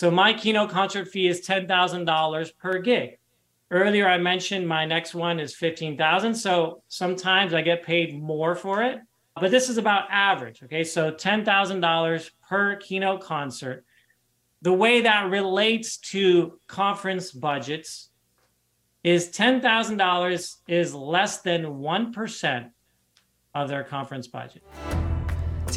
So my keynote concert fee is $10,000 per gig. Earlier, I mentioned my next one is $15,000. So sometimes I get paid more for it, but this is about average. Okay, so $10,000 per keynote concert. The way that relates to conference budgets is $10,000 is less than 1% of their conference budget. It's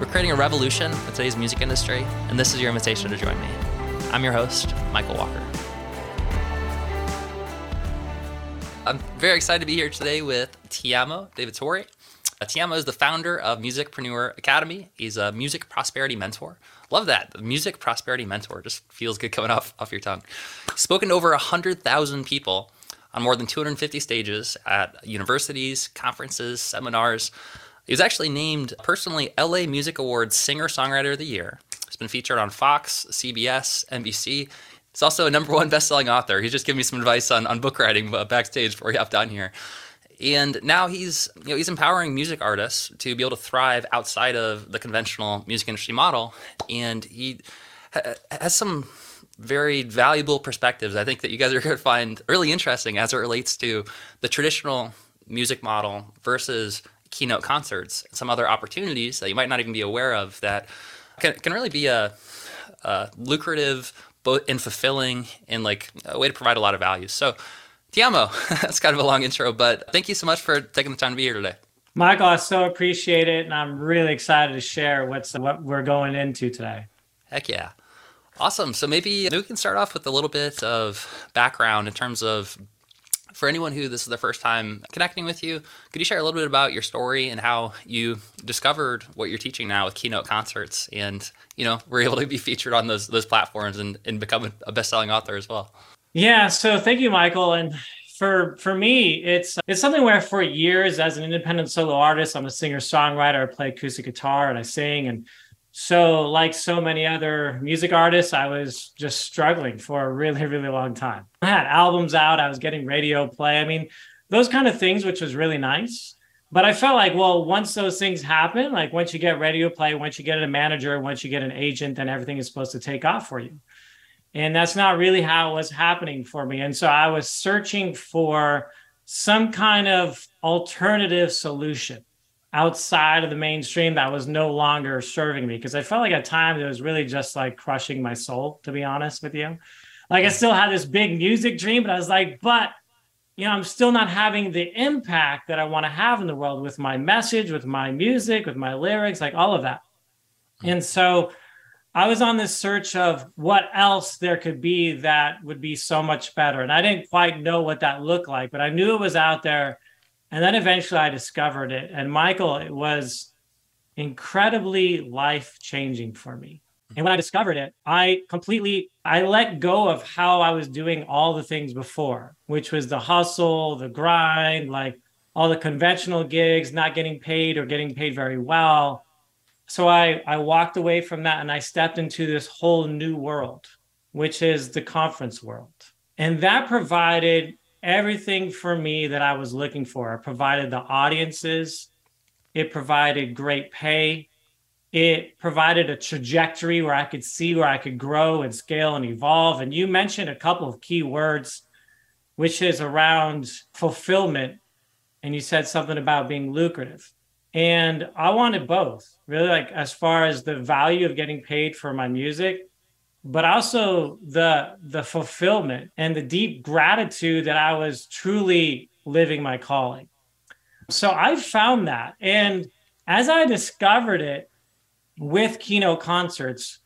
We're creating a revolution in today's music industry, and this is your invitation to join me. I'm your host, Michael Walker. I'm very excited to be here today with Tiamo De Vettori. Tiamo is the founder of Musicpreneur Academy. He's a music prosperity mentor. Love that. The music prosperity mentor just feels good coming off your tongue. He's spoken to over 100,000 people on more than 250 stages at universities, conferences, seminars. He was actually named personally LA Music Awards Singer-Songwriter of the Year. He's been featured on Fox, CBS, NBC. He's also a #1 best-selling author. He's just giving me some advice on book writing backstage before we hopped on here. And now he's empowering music artists to be able to thrive outside of the conventional music industry model. And he has some very valuable perspectives, I think, that you guys are going to find really interesting as it relates to the traditional music model versus keynote concerts and some other opportunities that you might not even be aware of that can really be a lucrative both and fulfilling and like a way to provide a lot of value. So Tiamo, that's kind of a long intro, but thank you so much for taking the time to be here today. Michael, I so appreciate it. And I'm really excited to share what we're going into today. Heck yeah. Awesome. So maybe we can start off with a little bit of background in terms of, for anyone who this is their first time connecting with you, could you share a little bit about your story and how you discovered what you're teaching now with keynote concerts and, were able to be featured on those platforms and become a best-selling author as well? Yeah. So thank you, Michael. And for me, it's something where for years as an independent solo artist, I'm a singer-songwriter. I play acoustic guitar and I sing. And so like so many other music artists, I was just struggling for a really, really long time. I had albums out. I was getting radio play. I mean, those kind of things, which was really nice. But I felt like, well, once those things happen, like once you get radio play, once you get a manager, once you get an agent, then everything is supposed to take off for you. And that's not really how it was happening for me. And so I was searching for some kind of alternative solution outside of the mainstream that was no longer serving me. Because I felt like at times it was really just like crushing my soul, to be honest with you. Like I still had this big music dream, but I was like, I'm still not having the impact that I want to have in the world with my message, with my music, with my lyrics, like all of that. And so I was on this search of what else there could be that would be so much better. And I didn't quite know what that looked like, but I knew it was out there. And then eventually I discovered it. And Michael, it was incredibly life-changing for me. And when I discovered it, I let go of how I was doing all the things before, which was the hustle, the grind, like all the conventional gigs, not getting paid or getting paid very well. So I walked away from that and I stepped into this whole new world, which is the conference world. And that provided everything for me that I was looking for. It provided the audiences. It provided great pay. It provided a trajectory where I could see where I could grow and scale and evolve. And you mentioned a couple of key words, which is around fulfillment. And you said something about being lucrative. And I wanted both, really, like as far as the value of getting paid for my music, but also the fulfillment and the deep gratitude that I was truly living my calling. So I found that. And as I discovered it with keynote concerts,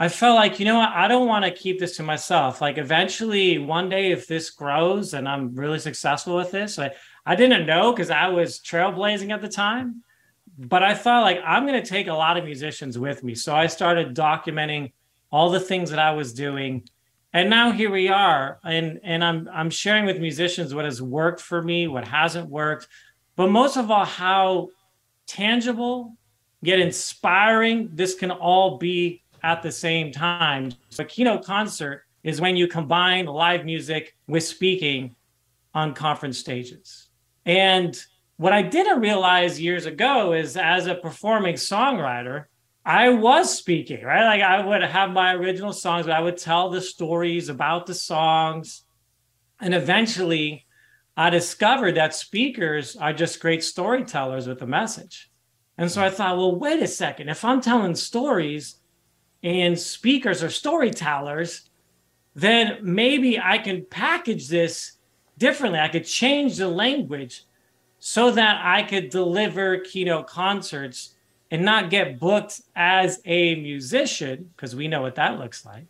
I felt like, I don't want to keep this to myself. Like eventually one day, if this grows and I'm really successful with this, I didn't know because I was trailblazing at the time, but I thought like, I'm going to take a lot of musicians with me. So I started documenting all the things that I was doing. And now here we are, and I'm sharing with musicians what has worked for me, what hasn't worked, but most of all, how tangible yet inspiring this can all be at the same time. So a keynote concert is when you combine live music with speaking on conference stages. And what I didn't realize years ago is as a performing songwriter, I was speaking, right? Like I would have my original songs, but I would tell the stories about the songs. And eventually I discovered that speakers are just great storytellers with a message. And so I thought, well, wait a second. If I'm telling stories and speakers are storytellers, then maybe I can package this differently. I could change the language so that I could deliver keynote concerts and not get booked as a musician, because we know what that looks like,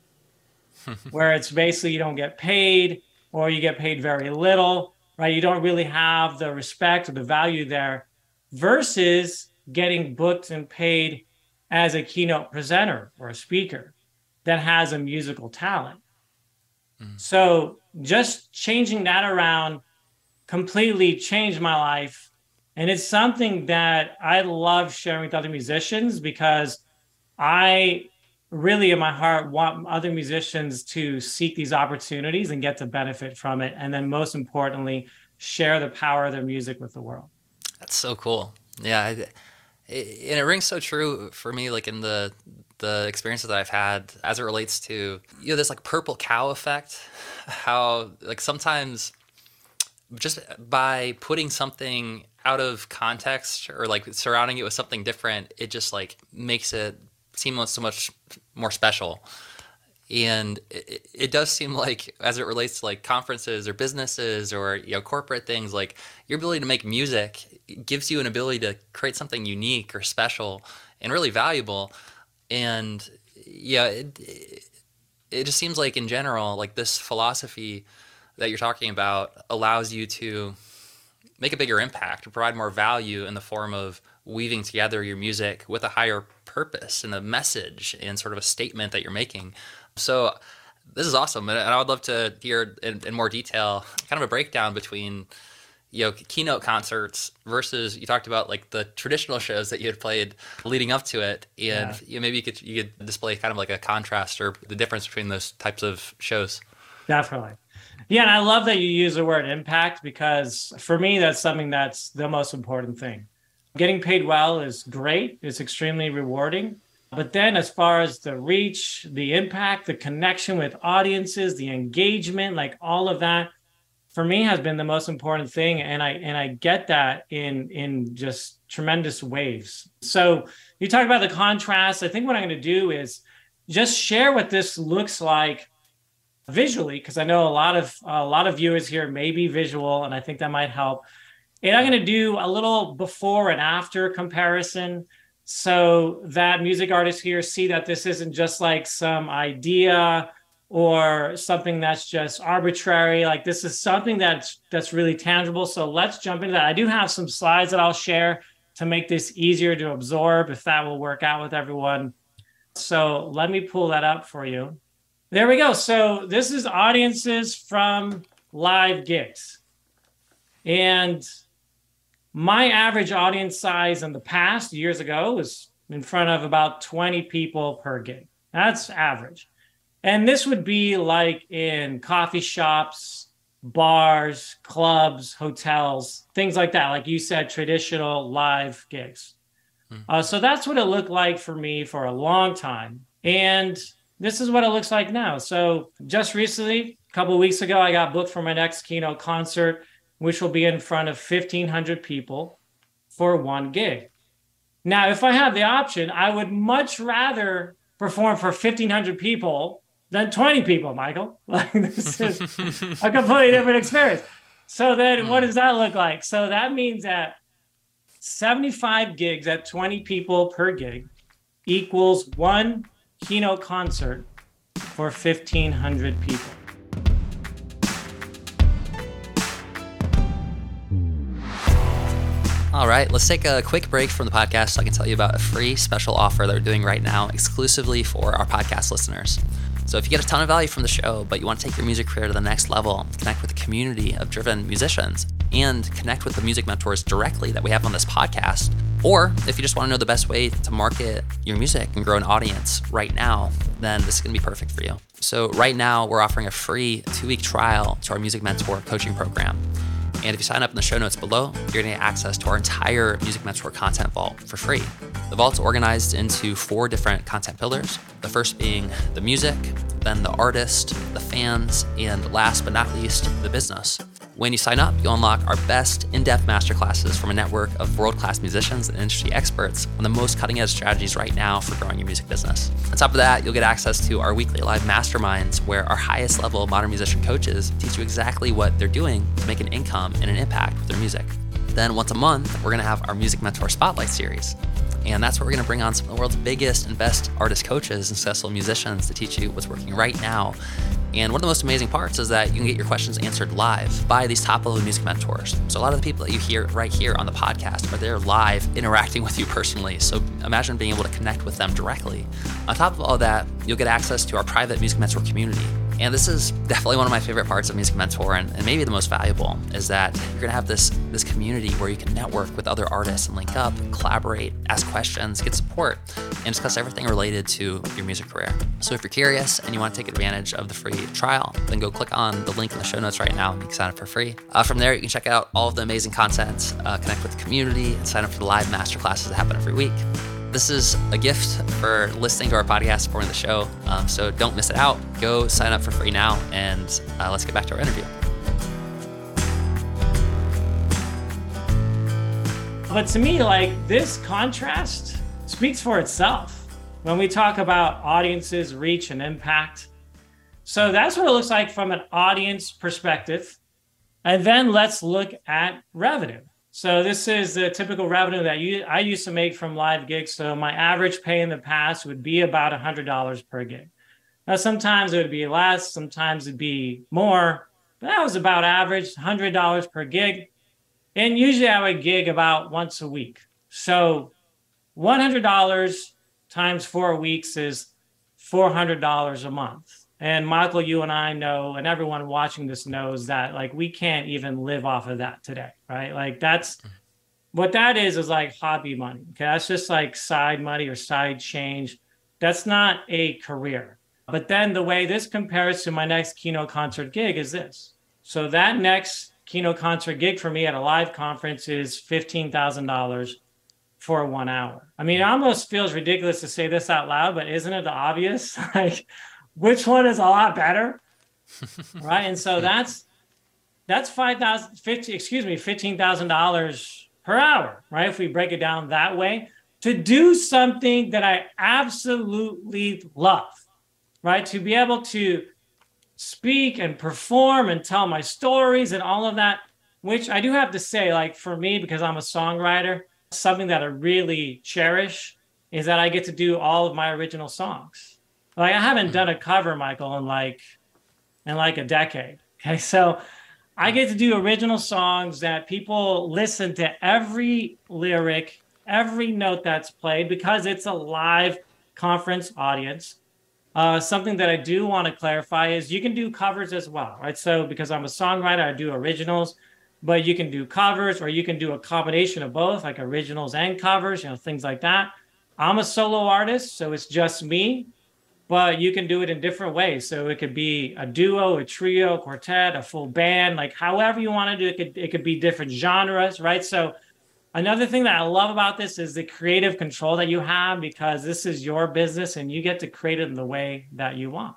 where it's basically you don't get paid or you get paid very little, right? You don't really have the respect or the value there, versus getting booked and paid as a keynote presenter or a speaker that has a musical talent. So just changing that around completely changed my life. And it's something that I love sharing with other musicians, because I really in my heart want other musicians to seek these opportunities and get to benefit from it. And then most importantly, share the power of their music with the world. That's so cool. Yeah. And it rings so true for me, like in the experiences that I've had as it relates to, you know, this like purple cow effect, how like sometimes just by putting something out of context or like surrounding it with something different, it just like makes it seem so much more special. And it does seem like as it relates to like conferences or businesses or, you know, corporate things, like your ability to make music gives you an ability to create something unique or special and really valuable. And yeah, it just seems like in general, like this philosophy that you're talking about allows you to make a bigger impact or provide more value in the form of weaving together your music with a higher purpose and a message and sort of a statement that you're making. So this is awesome. And I would love to hear in more detail, kind of a breakdown between, you know, keynote concerts versus you talked about like the traditional shows that you had played leading up to it. And yeah, you know, maybe you could display kind of like a contrast or the difference between those types of shows. Definitely. Yeah, and I love that you use the word impact, because for me, that's something that's the most important thing. Getting paid well is great. It's extremely rewarding. But then as far as the reach, the impact, the connection with audiences, the engagement, like all of that, for me has been the most important thing. And I get that in just tremendous waves. So you talk about the contrast. I think what I'm going to do is just share what this looks like visually, because I know a lot of viewers here may be visual, and I think that might help. And I'm going to do a little before and after comparison, so that music artists here see that this isn't just like some idea or something that's just arbitrary. Like this is something that's really tangible. So let's jump into that. I do have some slides that I'll share to make this easier to absorb, if that will work out with everyone. So let me pull that up for you. There we go. So this is audiences from live gigs. And my average audience size in the past, years ago, was in front of about 20 people per gig. That's average. And this would be like in coffee shops, bars, clubs, hotels, things like that. Like you said, traditional live gigs. So that's what it looked like for me for a long time. And this is what it looks like now. So just recently, a couple of weeks ago, I got booked for my next keynote concert, which will be in front of 1,500 people for one gig. Now, if I had the option, I would much rather perform for 1,500 people than 20 people, Michael. Like this is a completely different experience. So then what does that look like? So that means that 75 gigs at 20 people per gig equals one keynote concert for 1,500 people. All right, let's take a quick break from the podcast so I can tell you about a free special offer that we're doing right now exclusively for our podcast listeners. So if you get a ton of value from the show, but you want to take your music career to the next level, connect with a community of driven musicians, and connect with the music mentors directly that we have on this podcast, or if you just want to know the best way to market your music and grow an audience right now, then this is going to be perfect for you. So right now, we're offering a free 2-week trial to our Music Mentor coaching program. And if you sign up in the show notes below, you're going to get access to our entire Music Mentor content vault for free. The vault's organized into 4 different content pillars, the first being the music, then the artist, the fans, and last but not least, the business. When you sign up, you'll unlock our best in-depth masterclasses from a network of world-class musicians and industry experts on the most cutting-edge strategies right now for growing your music business. On top of that, you'll get access to our weekly live masterminds where our highest level modern musician coaches teach you exactly what they're doing to make an income and an impact with their music. Then once a month, we're going to have our Music Mentor Spotlight series. And that's where we're going to bring on some of the world's biggest and best artist coaches and successful musicians to teach you what's working right now. And one of the most amazing parts is that you can get your questions answered live by these top-level music mentors. So a lot of the people that you hear right here on the podcast are there live interacting with you personally. So imagine being able to connect with them directly. On top of all that, you'll get access to our private Music Mentor community. And this is definitely one of my favorite parts of Music Mentor, and maybe the most valuable, is that you're gonna have this community where you can network with other artists and link up, collaborate, ask questions, get support, and discuss everything related to your music career. So if you're curious and you wanna take advantage of the free trial, then go click on the link in the show notes right now and you can sign up for free. From there, you can check out all of the amazing content, connect with the community, and sign up for the live masterclasses that happen every week. This is a gift for listening to our podcast, supporting the show. So don't miss it out. Go sign up for free now, and let's get back to our interview. But to me, like, this contrast speaks for itself when we talk about audiences, reach, and impact. So that's what it looks like from an audience perspective. And then let's look at revenue. So this is the typical revenue that I used to make from live gigs. So my average pay in the past would be about $100 per gig. Now, sometimes it would be less, sometimes it'd be more, but that was about average, $100 per gig. And usually I would gig about once a week. So $100 times 4 weeks is $400 a month. And Michael, you and I know, and everyone watching this knows that, like, we can't even live off of that today, right? Like, that's what that is like hobby money. Okay, that's just like side money or side change. That's not a career. But then the way this compares to my next keynote concert gig is this. So that next keynote concert gig for me at a live conference is $15,000 for 1 hour. I mean, it almost feels ridiculous to say this out loud, but isn't it the obvious? Like, which one is a lot better, right? And so that's $15,000 per hour, right? If we break it down that way, to do something that I absolutely love, right? To be able to speak and perform and tell my stories and all of that, which I do have to say, like, for me, because I'm a songwriter, something that I really cherish is that I get to do all of my original songs. Like, I haven't done a cover, Michael, in like a decade. Okay. So I get to do original songs that people listen to every lyric, every note that's played, because it's a live conference audience. Something that I do want to clarify is you can do covers as well, right? So because I'm a songwriter, I do originals, but you can do covers, or you can do a combination of both, like originals and covers, you know, things like that. I'm a solo artist, so it's just me. But you can do it in different ways. So it could be a duo, a trio, a quartet, a full band, like however you want to do it. It could be different genres, right? So another thing that I love about this is the creative control that you have, because this is your business and you get to create it in the way that you want.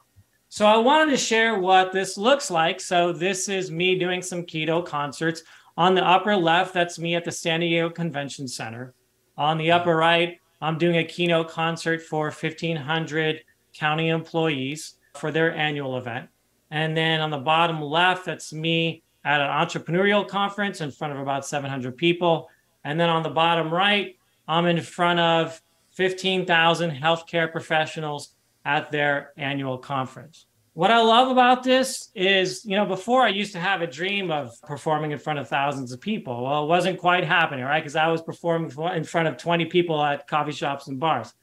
So I wanted to share what this looks like. So this is me doing some keto concerts. On the upper left, that's me at the San Diego Convention Center. On the upper right, I'm doing a keynote concert for 1,500 county employees for their annual event. And then on the bottom left, that's me at an entrepreneurial conference in front of about 700 people. And then on the bottom right, I'm in front of 15,000 healthcare professionals at their annual conference. What I love about this is, you know, before I used to have a dream of performing in front of thousands of people. Well, it wasn't quite happening, right? Because I was performing in front of 20 people at coffee shops and bars.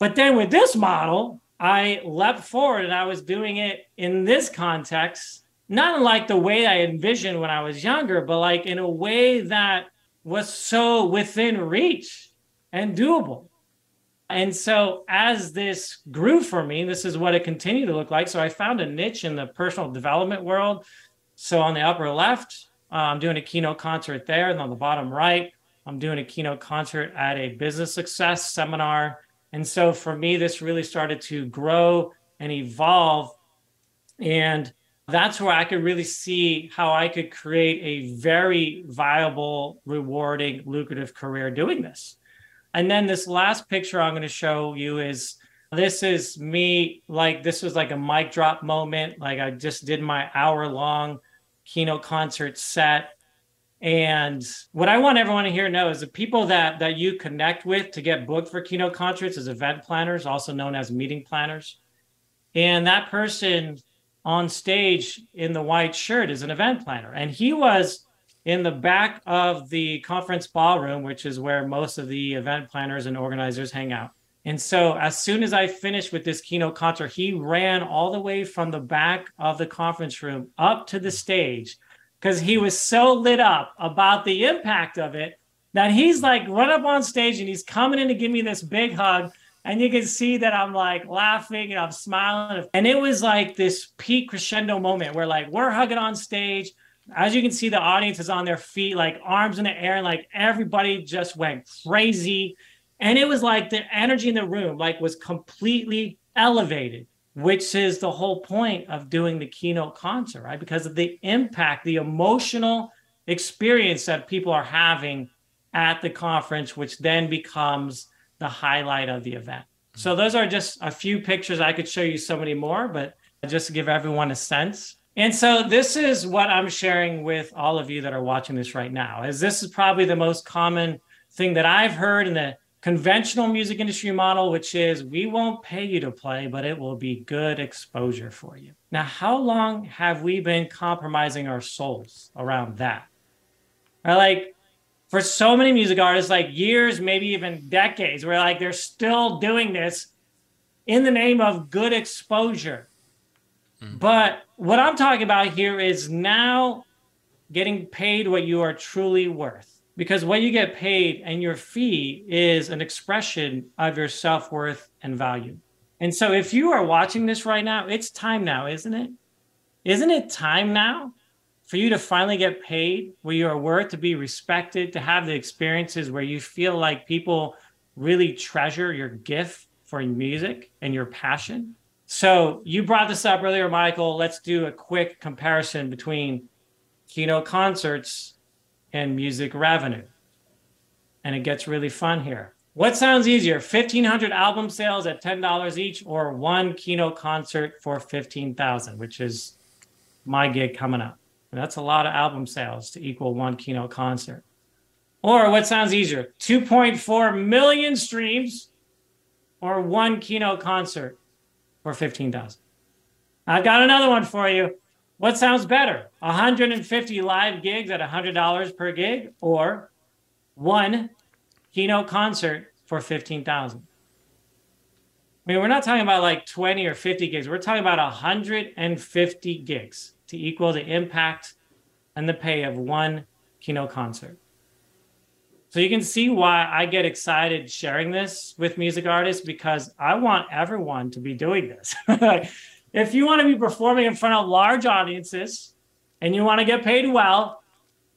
But then with this model, I leapt forward, and I was doing it in this context, not like the way I envisioned when I was younger, but like in a way that was so within reach and doable. And so as this grew for me, this is what it continued to look like. So I found a niche in the personal development world. So on the upper left, I'm doing a keynote concert there. And on the bottom right, I'm doing a keynote concert at a business success seminar. And so for me, this really started to grow and evolve. And that's where I could really see how I could create a very viable, rewarding, lucrative career doing this. And then this last picture I'm going to show you is, this is me, like this was like a mic drop moment. Like I just did my hour-long keynote concert set. And what I want everyone to hear know is the people that you connect with to get booked for keynote concerts is event planners, also known as meeting planners. And that person on stage in the white shirt is an event planner. And he was in the back of the conference ballroom, which is where most of the event planners and organizers hang out. And so as soon as I finished with this keynote concert, he ran all the way from the back of the conference room up to the stage because he was so lit up about the impact of it that he's like run up on stage and he's coming in to give me this big hug. And you can see that I'm like laughing and I'm smiling. And it was like this peak crescendo moment where like we're hugging on stage. As you can see, the audience is on their feet, like arms in the air, and like everybody just went crazy. And it was like the energy in the room like was completely elevated, which is the whole point of doing the keynote concert, right? Because of the impact, the emotional experience that people are having at the conference, which then becomes the highlight of the event. So those are just a few pictures. I could show you so many more, but just to give everyone a sense. And so this is what I'm sharing with all of you that are watching this right now, is this is probably the most common thing that I've heard in the conventional music industry model, which is we won't pay you to play, but it will be good exposure for you. Now, how long have we been compromising our souls around that? Or like for so many music artists, like years, maybe even decades, where like they're still doing this in the name of good exposure. But what I'm talking about here is now getting paid what you are truly worth. Because what you get paid and your fee is an expression of your self-worth and value. And so if you are watching this right now, it's time now, isn't it? Isn't it time now for you to finally get paid what you are worth, to be respected, to have the experiences where you feel like people really treasure your gift for music and your passion? So you brought this up earlier, Michael. Let's do a quick comparison between keynote concerts and music revenue. And it gets really fun here. What sounds easier, 1,500 album sales at $10 each or one keynote concert for $15,000, which is my gig coming up. And that's a lot of album sales to equal one keynote concert. Or what sounds easier, 2.4 million streams or one keynote concert for $15,000. I've got another one for you. What sounds better? 150 live gigs at $100 per gig or one keynote concert for $15,000. I mean, we're not talking about like 20 or 50 gigs. We're talking about 150 gigs to equal the impact and the pay of one keynote concert. So you can see why I get excited sharing this with music artists, because I want everyone to be doing this. If you want to be performing in front of large audiences and you want to get paid well,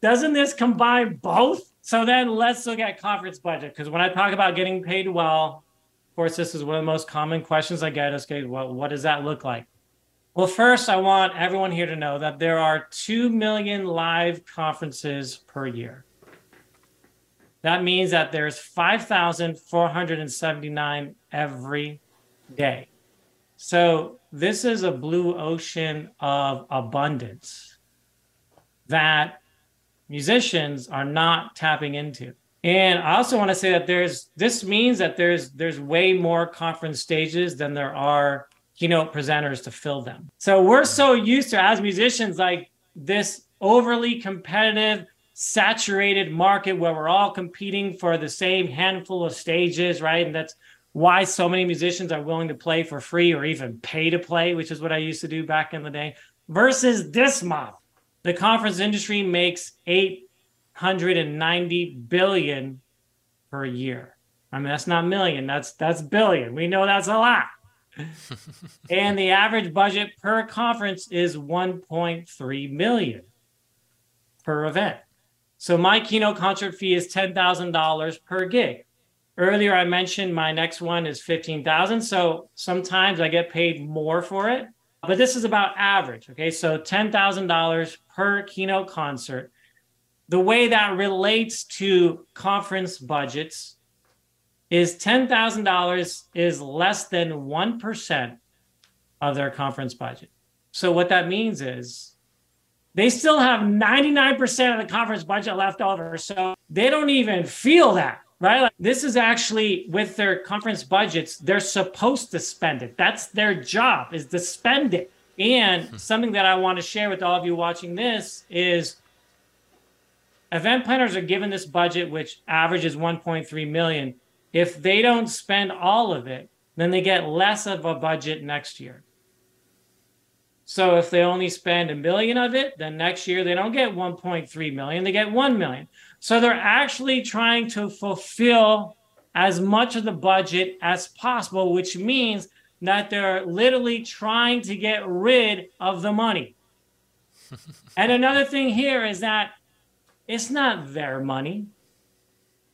doesn't this combine both? So then let's look at conference budget, because when I talk about getting paid well, of course, this is one of the most common questions I get is, okay, well, what does that look like? Well, first, I want everyone here to know that there are 2 million live conferences per year. That means that there's 5,479 every day. So this is a blue ocean of abundance that musicians are not tapping into. And I also want to say that this means that there's way more conference stages than there are keynote presenters to fill them. So we're so used to, as musicians, like this overly competitive, saturated market where we're all competing for the same handful of stages, right? And that's why so many musicians are willing to play for free or even pay to play, which is what I used to do back in the day, versus this model. The conference industry makes $890 billion per year. I mean, that's not million, that's billion. We know that's a lot. And the average budget per conference is $1.3 million per event. So my keynote concert fee is $10,000 per gig. Earlier, I mentioned my next one is $15,000. So sometimes I get paid more for it, but this is about average. Okay, so $10,000 per keynote concert. The way that relates to conference budgets is $10,000 is less than 1% of their conference budget. So what that means is they still have 99% of the conference budget left over. So they don't even feel that. Right? Like, this is actually with their conference budgets, they're supposed to spend it. That's their job, is to spend it. And something that I want to share with all of you watching this is event planners are given this budget, which averages 1.3 million. If they don't spend all of it, then they get less of a budget next year. So if they only spend $1 million of it, then next year they don't get 1.3 million, they get 1 million. So they're actually trying to fulfill as much of the budget as possible, which means that they're literally trying to get rid of the money. And another thing here is that it's not their money,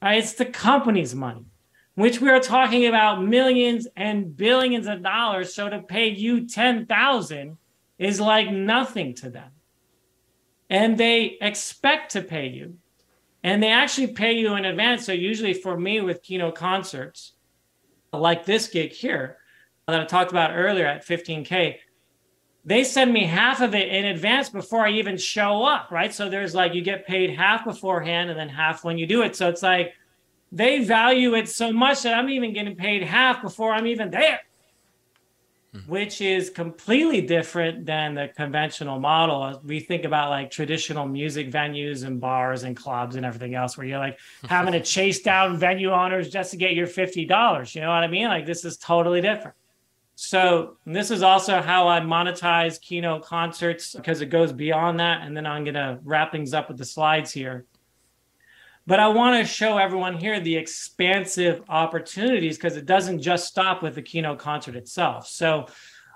right? It's the company's money, which we are talking about millions and billions of dollars. So to pay you $10,000 is like nothing to them. And they expect to pay you. And they actually pay you in advance. So usually for me with keynote concerts, like this gig here that I talked about earlier at $15K, they send me half of it in advance before I even show up, right? So there's like, you get paid half beforehand and then half when you do it. So it's like, they value it so much that I'm even getting paid half before I'm even there, which is completely different than the conventional model. We think about like traditional music venues and bars and clubs and everything else where you're like having to chase down venue owners just to get your $50. You know what I mean? Like, this is totally different. So this is also how I monetize keynote concerts, because it goes beyond that. And then I'm going to wrap things up with the slides here. But I want to show everyone here the expansive opportunities, because it doesn't just stop with the keynote concert itself. So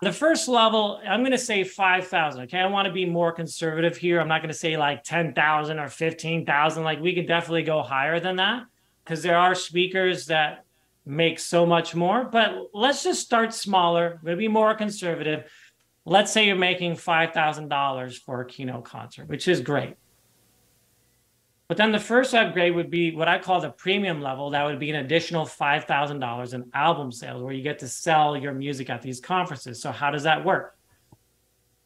the first level, I'm going to say 5,000. Okay, I want to be more conservative here. I'm not going to say like 10,000 or 15,000. Like, we can definitely go higher than that, because there are speakers that make so much more. But let's just start smaller. We'll be more conservative. Let's say you're making $5,000 for a keynote concert, which is great. But then the first upgrade would be what I call the premium level. That would be an additional $5,000 in album sales, where you get to sell your music at these conferences. So how does that work?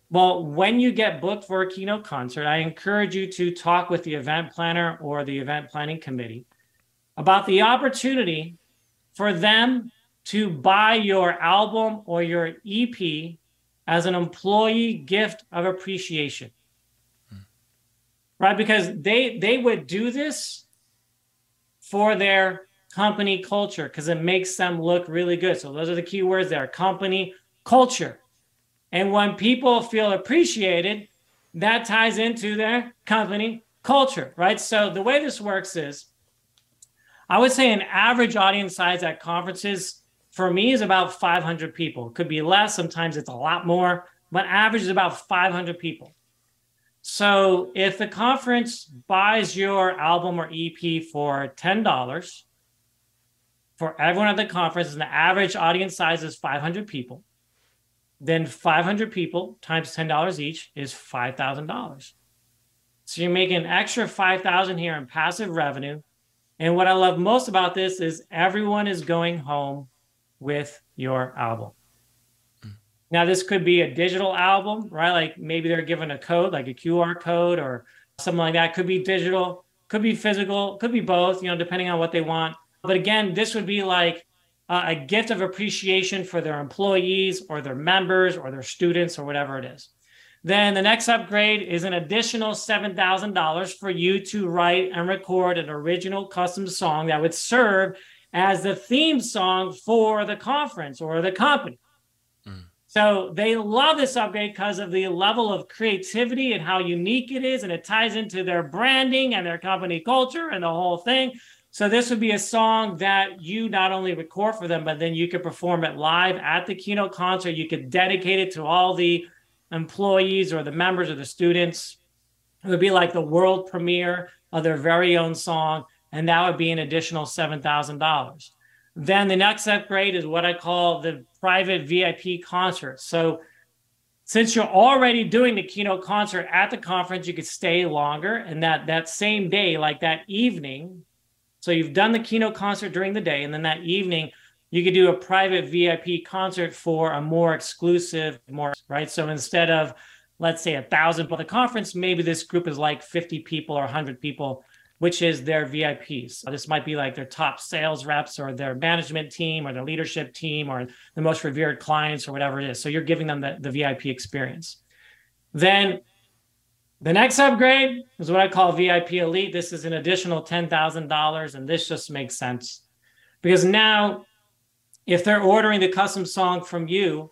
Well, when you get booked for a keynote concert, I encourage you to talk with the event planner or the event planning committee about the opportunity for them to buy your album or your EP as an employee gift of appreciation. Right? Because they would do this for their company culture, because it makes them look really good. So those are the key words there, company culture. And when people feel appreciated, that ties into their company culture, right? So the way this works is, I would say an average audience size at conferences for me is about 500 people. It could be less, sometimes it's a lot more, but average is about 500 people. So if the conference buys your album or EP for $10 for everyone at the conference, and the average audience size is 500 people, then 500 people times $10 each is $5,000. So you're making an extra $5,000 here in passive revenue. And what I love most about this is everyone is going home with your album. Now, this could be a digital album, right? Like, maybe they're given a code, like a QR code or something like that. Could be digital, could be physical, could be both, you know, depending on what they want. But again, this would be like a gift of appreciation for their employees or their members or their students or whatever it is. Then the next upgrade is an additional $7,000 for you to write and record an original custom song that would serve as the theme song for the conference or the company. Mm. So they love this upgrade because of the level of creativity and how unique it is. And it ties into their branding and their company culture and the whole thing. So this would be a song that you not only record for them, but then you could perform it live at the keynote concert. You could dedicate it to all the employees or the members or the students. It would be like the world premiere of their very own song. And that would be an additional $7,000. Then the next upgrade is what I call the private VIP concert. So since you're already doing the keynote concert at the conference, you could stay longer. And that same day, like that evening, so you've done the keynote concert during the day, and then that evening, you could do a private VIP concert for a more exclusive, more, right? So instead of, let's say, 1,000 people at the conference, maybe this group is like 50 people or 100 people, which is their VIPs. This might be like their top sales reps or their management team or their leadership team or the most revered clients or whatever it is. So you're giving them the VIP experience. Then the next upgrade is what I call VIP Elite. This is an additional $10,000. And this just makes sense because now if they're ordering the custom song from you,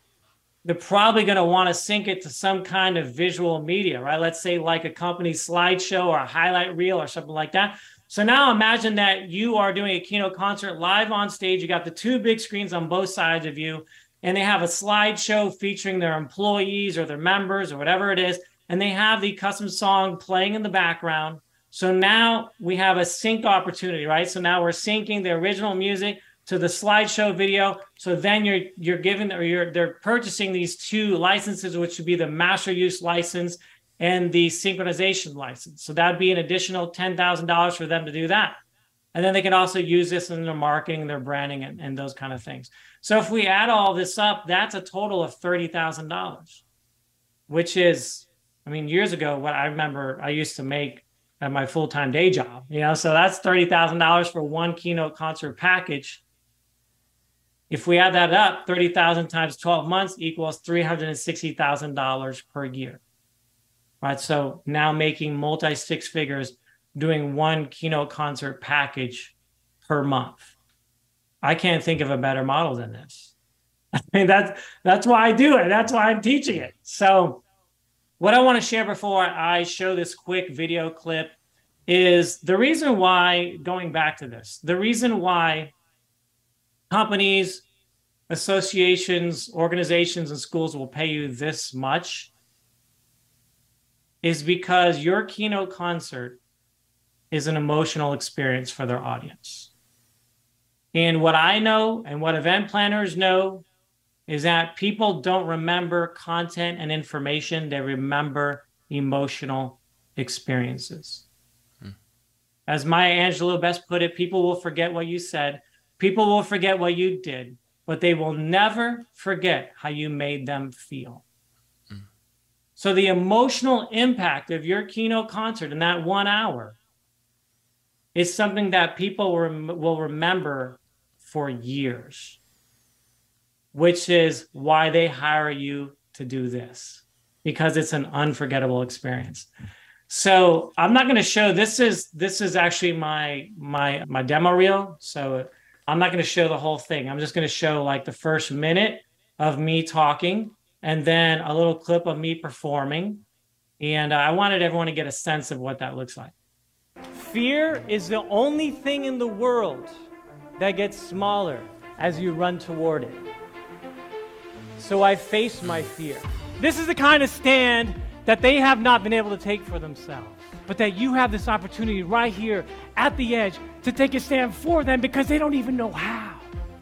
they're probably going to want to sync it to some kind of visual media, right? Let's say like a company slideshow or a highlight reel or something like that. So now imagine that you are doing a keynote concert live on stage. You got the two big screens on both sides of you, and they have a slideshow featuring their employees or their members or whatever it is. And they have the custom song playing in the background. So now we have a sync opportunity, right? So now we're syncing the original music to the slideshow video. So then you're giving, or they're purchasing these two licenses, which would be the master use license and the synchronization license. So that'd be an additional $10,000 for them to do that. And then they can also use this in their marketing, their branding, and those kind of things. So if we add all this up, that's a total of $30,000, which is, I mean, years ago, what I remember I used to make at my full-time day job, you know, so that's $30,000 for one keynote concert package. If we add that up, 30,000 times 12 months equals $360,000 per year, right? So now making multi-six figures doing one keynote concert package per month. I can't think of a better model than this. I mean, that's why I do it. That's why I'm teaching it. So what I want to share before I show this quick video clip is the reason why, going back to this, the reason why companies, associations, organizations, and schools will pay you this much is because your keynote concert is an emotional experience for their audience. And what I know and what event planners know is that people don't remember content and information. They remember emotional experiences. Hmm. As Maya Angelou best put it, people will forget what you said. People will forget what you did, but they will never forget how you made them feel. Mm. So the emotional impact of your keynote concert in that 1 hour is something that people will remember for years, which is why they hire you to do this, because it's an unforgettable experience. So I'm not going to show, this is actually my demo reel. So I'm not going to show the whole thing. I'm just going to show like the first minute of me talking and then a little clip of me performing. And I wanted everyone to get a sense of what that looks like. Fear is the only thing in the world that gets smaller as you run toward it. So I face my fear. This is the kind of stand that they have not been able to take for themselves, but that you have this opportunity right here at the edge to take a stand for them because they don't even know how.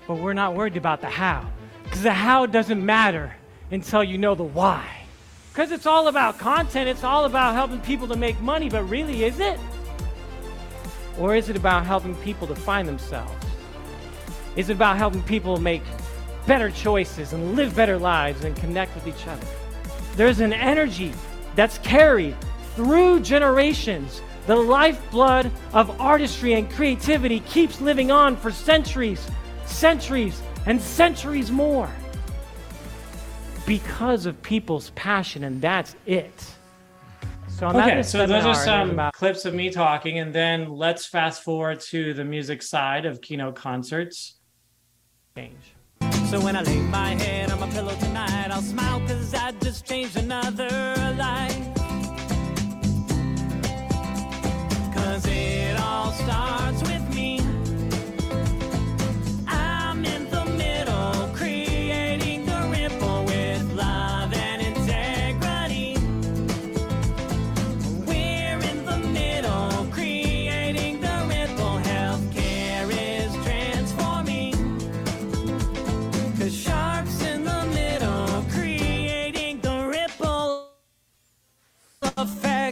But we're not worried about the how, because the how doesn't matter until you know the why. Because it's all about content, it's all about helping people to make money, but really, is it? Or is it about helping people to find themselves? Is it about helping people make better choices and live better lives and connect with each other? There's an energy that's carried through generations. The lifeblood of artistry and creativity keeps living on for centuries, centuries, and centuries more because of people's passion, and that's it. So okay, so those are some clips of me talking, and then let's fast forward to the music side of Keynote Concerts. Change. So when I lay my head on my pillow tonight, I'll smile because I just changed another life. Because it all starts with me. I'm in the middle, creating the ripple with love and integrity. We're in the middle, creating the ripple. Healthcare is transforming. The sharks in the middle, creating the ripple effect.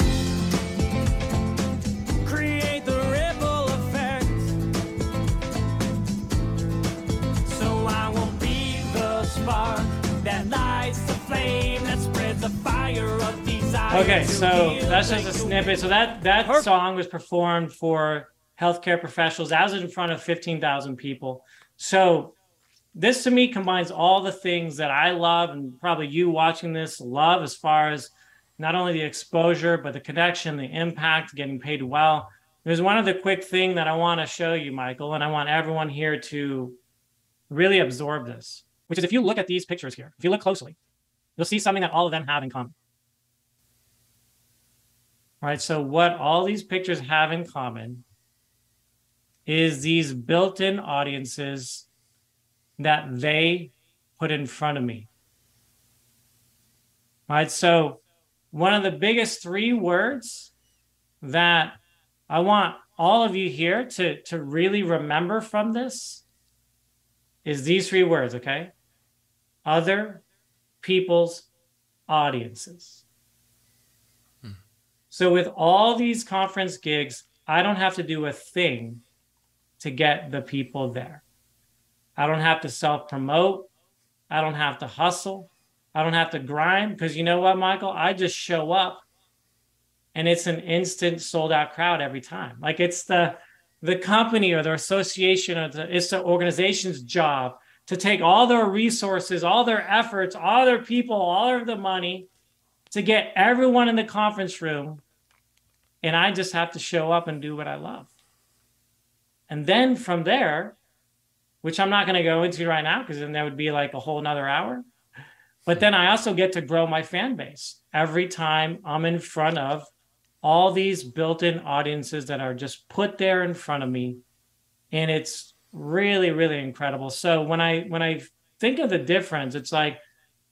Okay, so that's just a snippet. So that song was performed for healthcare professionals. That was in front of 15,000 people. So this to me combines all the things that I love and probably you watching this love, as far as not only the exposure, but the connection, the impact, getting paid well. There's one other quick thing that I want to show you, Michael, and I want everyone here to really absorb this, which is if you look at these pictures here, if you look closely, you'll see something that all of them have in common. All right, so what all these pictures have in common is these built-in audiences that they put in front of me. All right, so one of the biggest three words that I want all of you here to really remember from this is these three words, okay? Other people's audiences. Hmm. So with all these conference gigs, I don't have to do a thing to get the people there. I don't have to self-promote. I don't have to hustle. I don't have to grind, because you know what, Michael? I just show up and it's an instant sold out crowd every time. Like it's the company or the association or it's the organization's job to take all their resources, all their efforts, all their people, all of the money to get everyone in the conference room. And I just have to show up and do what I love. And then from there, which I'm not going to go into right now, because then that would be like a whole nother hour. But then I also get to grow my fan base every time I'm in front of all these built-in audiences that are just put there in front of me. And it's really, really incredible. So when I think of the difference, it's like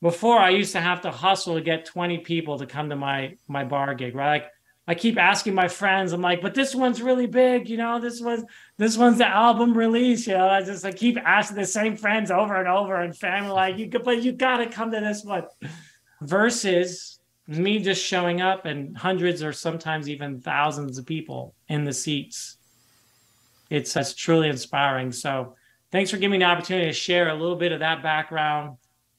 before I used to have to hustle to get 20 people to come to my bar gig, right? Like I keep asking my friends, I'm like, but this one's really big, you know, this one's the album release, you know. I keep asking the same friends over and over, and family, like, you gotta come to this one. Versus me just showing up and hundreds or sometimes even thousands of people in the seats. That's truly inspiring. So thanks for giving me the opportunity to share a little bit of that background.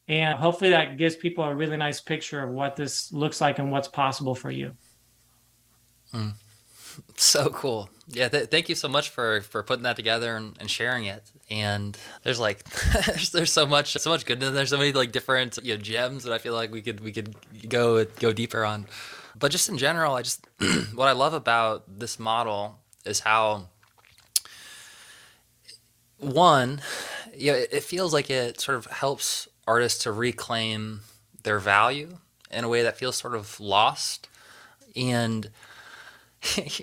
And hopefully that gives people a really nice picture of what this looks like and what's possible for you. Mm. So cool. Yeah. Thank you so much for putting that together and sharing it. And there's like, there's so much goodness. There's so many like different gems that I feel like we could go deeper on. But just in general, what I love about this model is how, one, it feels like it sort of helps artists to reclaim their value in a way that feels sort of lost. And it's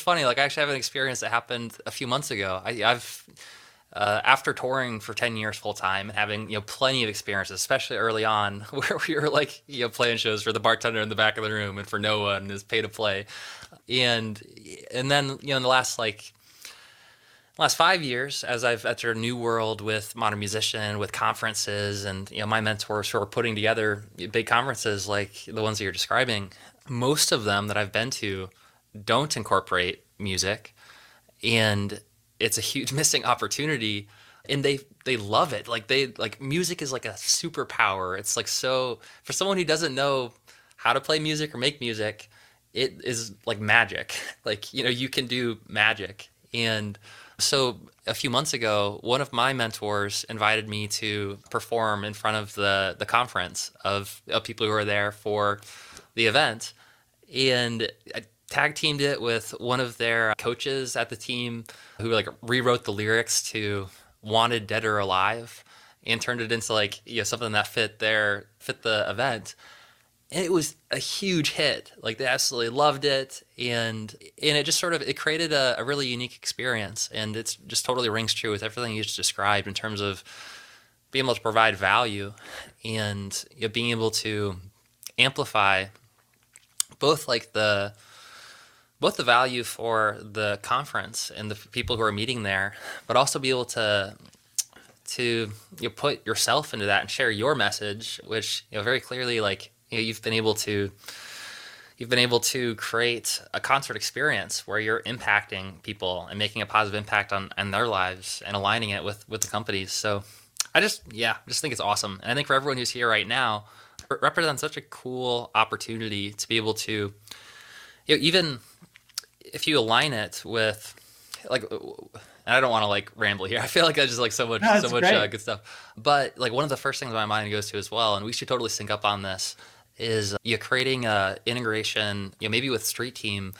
funny. Like I actually have an experience that happened a few months ago. I've after touring for 10 years full time and having plenty of experiences, especially early on, where we were like playing shows for the bartender in the back of the room and for no one, and is pay to play, and then in the last 5 years, as I've entered a new world with Modern Musician, with conferences, and my mentors who are putting together big conferences like the ones that you're describing, most of them that I've been to don't incorporate music, and it's a huge missing opportunity. And they love it. Like music is like a superpower. It's like, so for someone who doesn't know how to play music or make music, it is like magic. Like you can do magic. And So a few months ago, one of my mentors invited me to perform in front of the conference of people who were there for the event. And I tag teamed it with one of their coaches at the team who like rewrote the lyrics to Wanted Dead or Alive and turned it into like, you know, something that fit the event. And it was a huge hit. Like they absolutely loved it. And it just sort of, it created a really unique experience. And it's just totally rings true with everything you just described in terms of being able to provide value and, you know, being able to amplify both like the value for the conference and the people who are meeting there, but also be able to you know, put yourself into that and share your message, which, you know, very clearly like, you know, you've been able to create a concert experience where you're impacting people and making a positive impact on their lives and aligning it with the companies. So I just think it's awesome. And I think for everyone who's here right now, it represents such a cool opportunity to be able to, you know, even if you align it with like, and I don't want to like ramble here. I feel like I just like so much good stuff. But like one of the first things my mind goes to as well, and we should totally sync up on this, is you're creating a integration, you know, maybe with Street Team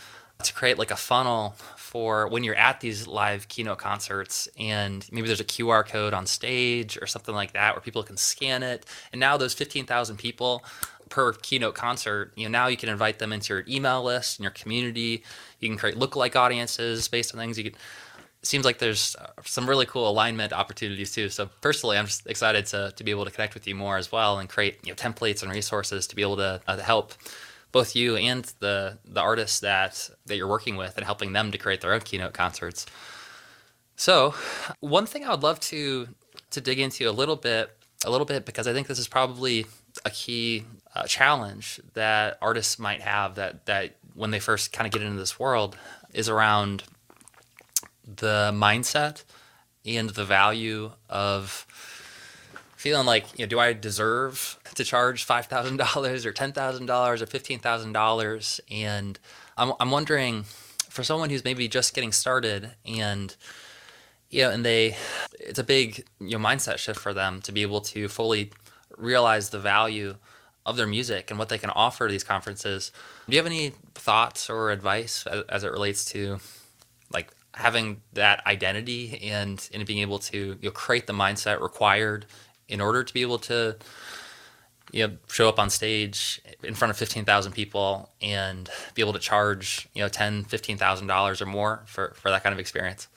to create like a funnel for when you're at these live keynote concerts, and maybe there's a QR code on stage or something like that where people can scan it. And now those 15,000 people per keynote concert, you know, now you can invite them into your email list and your community. You can create lookalike audiences based on things you could. It seems like there's some really cool alignment opportunities too. So personally, I'm just excited to be able to connect with you more as well and create, you know, templates and resources to be able to help both you and the artists that you're working with and helping them to create their own keynote concerts. So one thing I would love to dig into a little bit because I think this is probably a key challenge that artists might have that when they first kind of get into this world is around the mindset and the value of feeling like, you know, do I deserve to charge $5,000 or $10,000 or $15,000? And I'm wondering, for someone who's maybe just getting started and, you know, and it's a big, you know, mindset shift for them to be able to fully realize the value of their music and what they can offer these conferences. Do you have any thoughts or advice as it relates to like having that identity and being able to, you know, create the mindset required in order to be able to, you know, show up on stage in front of 15,000 people and be able to charge, you know, $10,000, $15,000 or more for that kind of experience?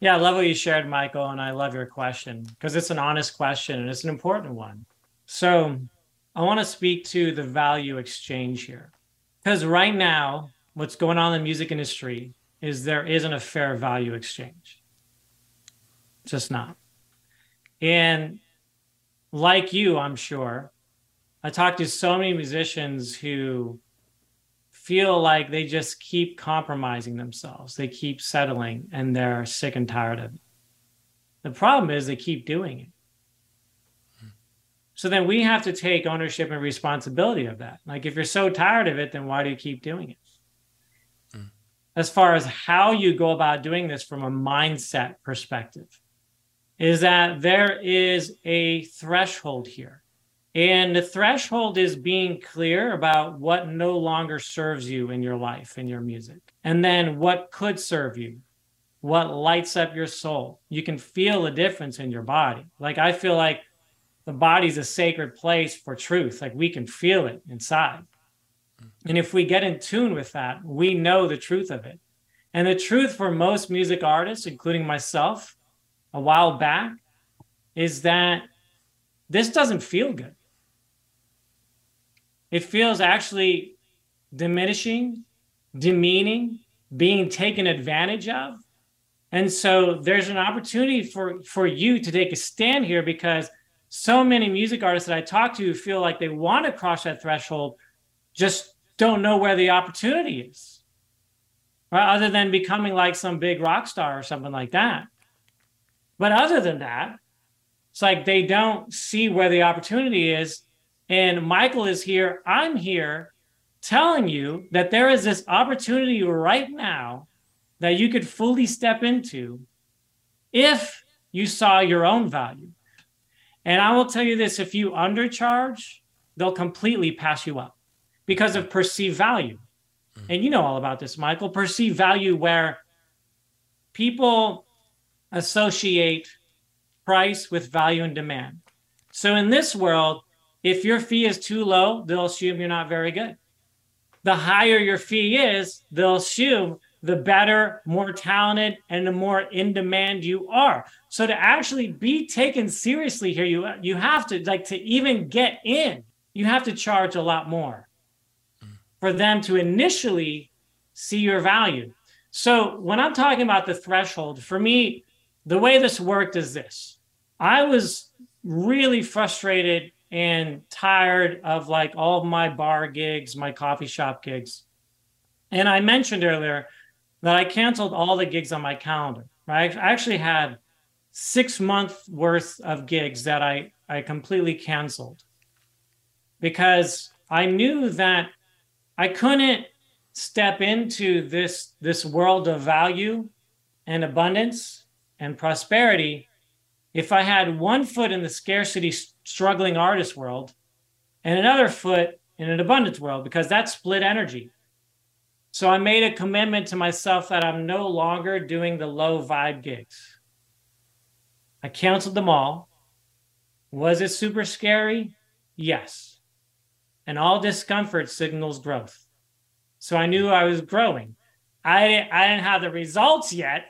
Yeah, I love what you shared, Michael, and I love your question because it's an honest question and it's an important one. So I want to speak to the value exchange here because right now what's going on in the music industry is there isn't a fair value exchange. It's just not. And like you, I'm sure, I talk to so many musicians who feel like they just keep compromising themselves. They keep settling and they're sick and tired of it. The problem is they keep doing it. So then we have to take ownership and responsibility of that. Like if you're so tired of it, then why do you keep doing it? As far as how you go about doing this from a mindset perspective, is that there is a threshold here. And the threshold is being clear about what no longer serves you in your life, in your music, and then what could serve you, what lights up your soul. You can feel the difference in your body. Like I feel like the body's a sacred place for truth. Like we can feel it inside. And if we get in tune with that, we know the truth of it. And the truth for most music artists, including myself a while back, is that this doesn't feel good. It feels actually diminishing, demeaning, being taken advantage of. And so there's an opportunity for you to take a stand here because so many music artists that I talk to feel like they want to cross that threshold, just don't know where the opportunity is, right? Other than becoming like some big rock star or something like that. But other than that, it's like they don't see where the opportunity is. And Michael is here, I'm here telling you that there is this opportunity right now that you could fully step into if you saw your own value. And I will tell you this, if you undercharge, they'll completely pass you up because of perceived value. And you know all about this, Michael, perceived value, where people associate price with value and demand. So in this world, if your fee is too low, they'll assume you're not very good. The higher your fee is, they'll assume the better, more talented, and the more in demand you are. So to actually be taken seriously here, you have to, like, to even get in, you have to charge a lot more for them to initially see your value. So when I'm talking about the threshold, for me, the way this worked is this. I was really frustrated and tired of like all of my bar gigs, my coffee shop gigs. And I mentioned earlier that I canceled all the gigs on my calendar, right? I actually had 6 months worth of gigs that I completely canceled because I knew that I couldn't step into this world of value and abundance and prosperity if I had one foot in the scarcity struggling artist world and another foot in an abundance world, because that's split energy. So I made a commitment to myself that I'm no longer doing the low vibe gigs. I canceled them all. Was it super scary? Yes. And all discomfort signals growth. So I knew I was growing. I didn't have the results yet,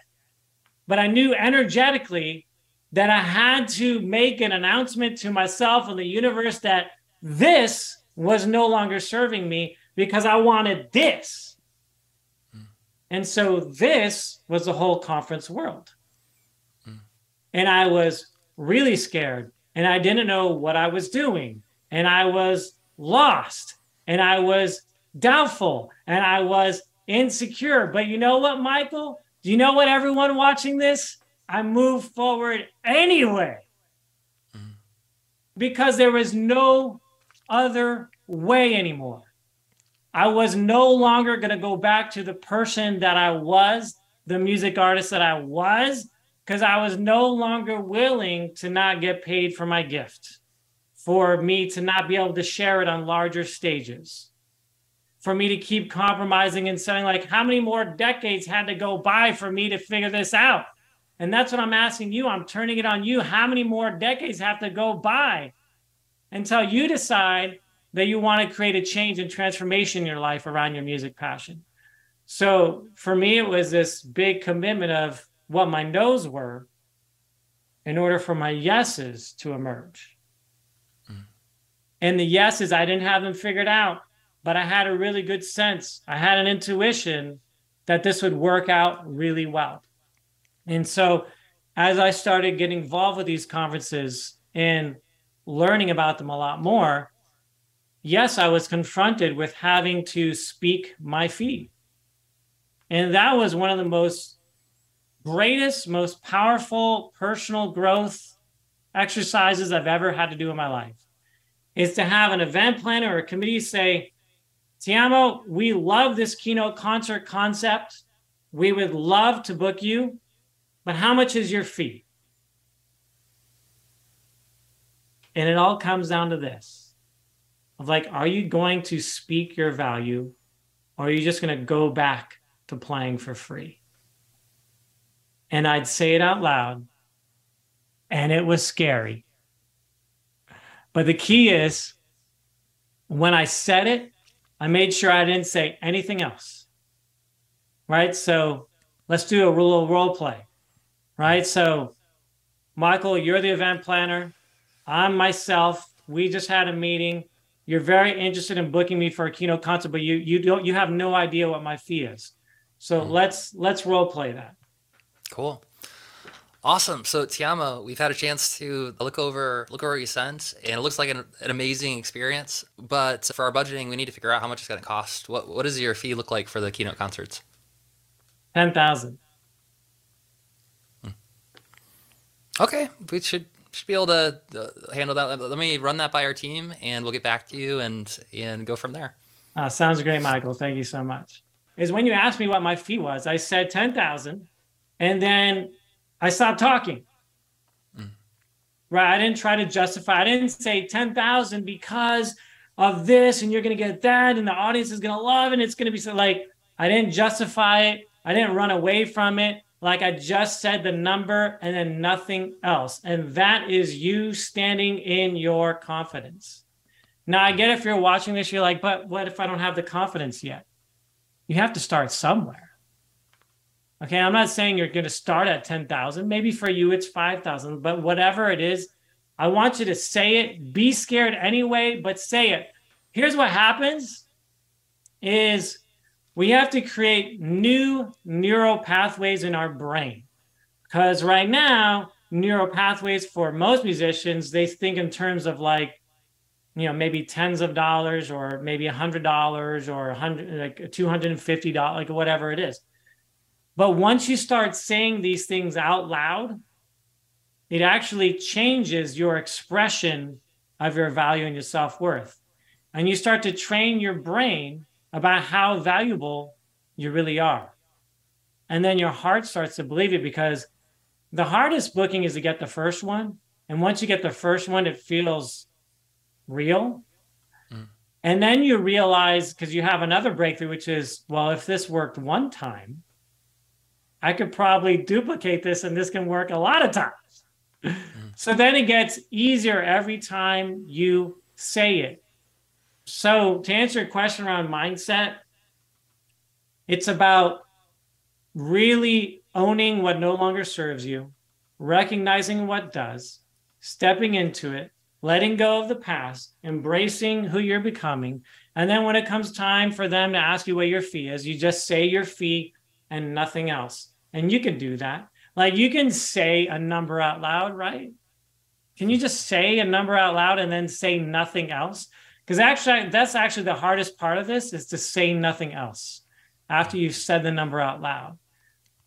but I knew energetically that I had to make an announcement to myself and the universe that this was no longer serving me because I wanted this. Mm. And so this was the whole conference world. Mm. And I was really scared, and I didn't know what I was doing, and I was lost, and I was doubtful, and I was insecure. But you know what, Michael? Do you know what, everyone watching this? I moved forward anyway, because there was no other way anymore. I was no longer going to go back to the person that I was, the music artist that I was, because I was no longer willing to not get paid for my gift, for me to not be able to share it on larger stages, for me to keep compromising and saying, like, how many more decades had to go by for me to figure this out? And that's what I'm asking you. I'm turning it on you. How many more decades have to go by until you decide that you want to create a change and transformation in your life around your music passion? So for me, it was this big commitment of what my no's were in order for my yeses to emerge. Mm. And the yeses, I didn't have them figured out, but I had a really good sense. I had an intuition that this would work out really well. And so as I started getting involved with these conferences and learning about them a lot more, yes, I was confronted with having to speak my fee. And that was one of the most greatest, most powerful personal growth exercises I've ever had to do in my life, is to have an event planner or a committee say, Tiamo, we love this keynote concert concept. We would love to book you. But how much is your fee? And it all comes down to this, of like, are you going to speak your value, or are you just going to go back to playing for free? And I'd say it out loud, and it was scary. But the key is, when I said it, I made sure I didn't say anything else, right? So let's do a little role play. Right. So, Michael, you're the event planner. I'm myself. We just had a meeting. You're very interested in booking me for a keynote concert, but you have no idea what my fee is. So let's role play that. Cool. Awesome. So, Tiamo, we've had a chance to look over what you sent, and it looks like an amazing experience. But for our budgeting, we need to figure out how much it's going to cost. What does your fee look like for the keynote concerts? $10,000. Okay, we should be able to handle that. Let me run that by our team, and we'll get back to you and go from there. Sounds great, Michael. Thank you so much. is when you asked me what my fee was, I said 10,000, and then I stopped talking. Right? I didn't try to justify. I didn't say 10,000 because of this, and you're going to get that, and the audience is going to love, and it's going to be so, like, I didn't justify it. I didn't run away from it. Like, I just said the number and then nothing else. And that is you standing in your confidence. Now, I get if you're watching this, you're like, but what if I don't have the confidence yet? You have to start somewhere. Okay, I'm not saying you're going to start at 10,000. Maybe for you, it's 5,000, but whatever it is, I want you to say it. Be scared anyway, but say it. Here's what happens is we have to create new neural pathways in our brain, because right now, neural pathways for most musicians, they think in terms of like, you know, maybe tens of dollars or maybe $100 or $250, like whatever it is. But once you start saying these things out loud, it actually changes your expression of your value and your self-worth. And you start to train your brain about how valuable you really are. And then your heart starts to believe it, because the hardest booking is to get the first one. And once you get the first one, it feels real. Mm. And then you realize, because you have another breakthrough, which is, well, if this worked one time, I could probably duplicate this, and this can work a lot of times. Mm. So then it gets easier every time you say it. So to answer your question around mindset, it's about really owning what no longer serves you, recognizing what does, stepping into it, letting go of the past, embracing who you're becoming. And then when it comes time for them to ask you what your fee is, you just say your fee and nothing else. And you can do that. Like, you can say a number out loud, right? Can you just say a number out loud and then say nothing else? Because actually, that's actually the hardest part of this, is to say nothing else after you've said the number out loud.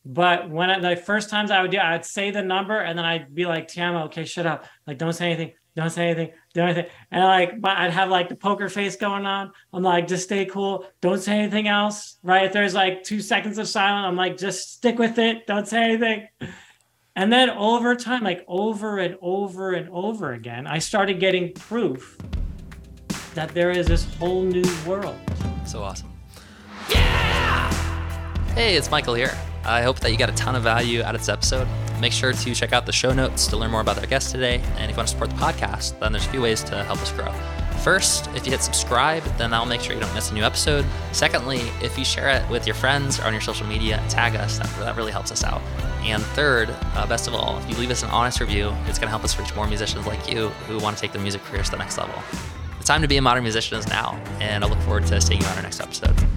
But when the first times I would do, I'd say the number and then I'd be like, Tiamo, okay, shut up. Like, don't say anything. Don't say anything. Don't anything. And like, but I'd have like the poker face going on. I'm like, just stay cool. Don't say anything else. Right? If there's like 2 seconds of silence, I'm like, just stick with it. Don't say anything. And then over time, like over and over and over again, I started getting proof that there is this whole new world. So awesome. Yeah! Hey, it's Michael here. I hope that you got a ton of value out of this episode. Make sure to check out the show notes to learn more about our guest today. And if you want to support the podcast, then there's a few ways to help us grow. First, if you hit subscribe, then that'll make sure you don't miss a new episode. Secondly, if you share it with your friends or on your social media and tag us, that really helps us out. And third, best of all, if you leave us an honest review, it's going to help us reach more musicians like you who want to take their music careers to the next level. The time to be a modern musician is now, and I look forward to seeing you on our next episode.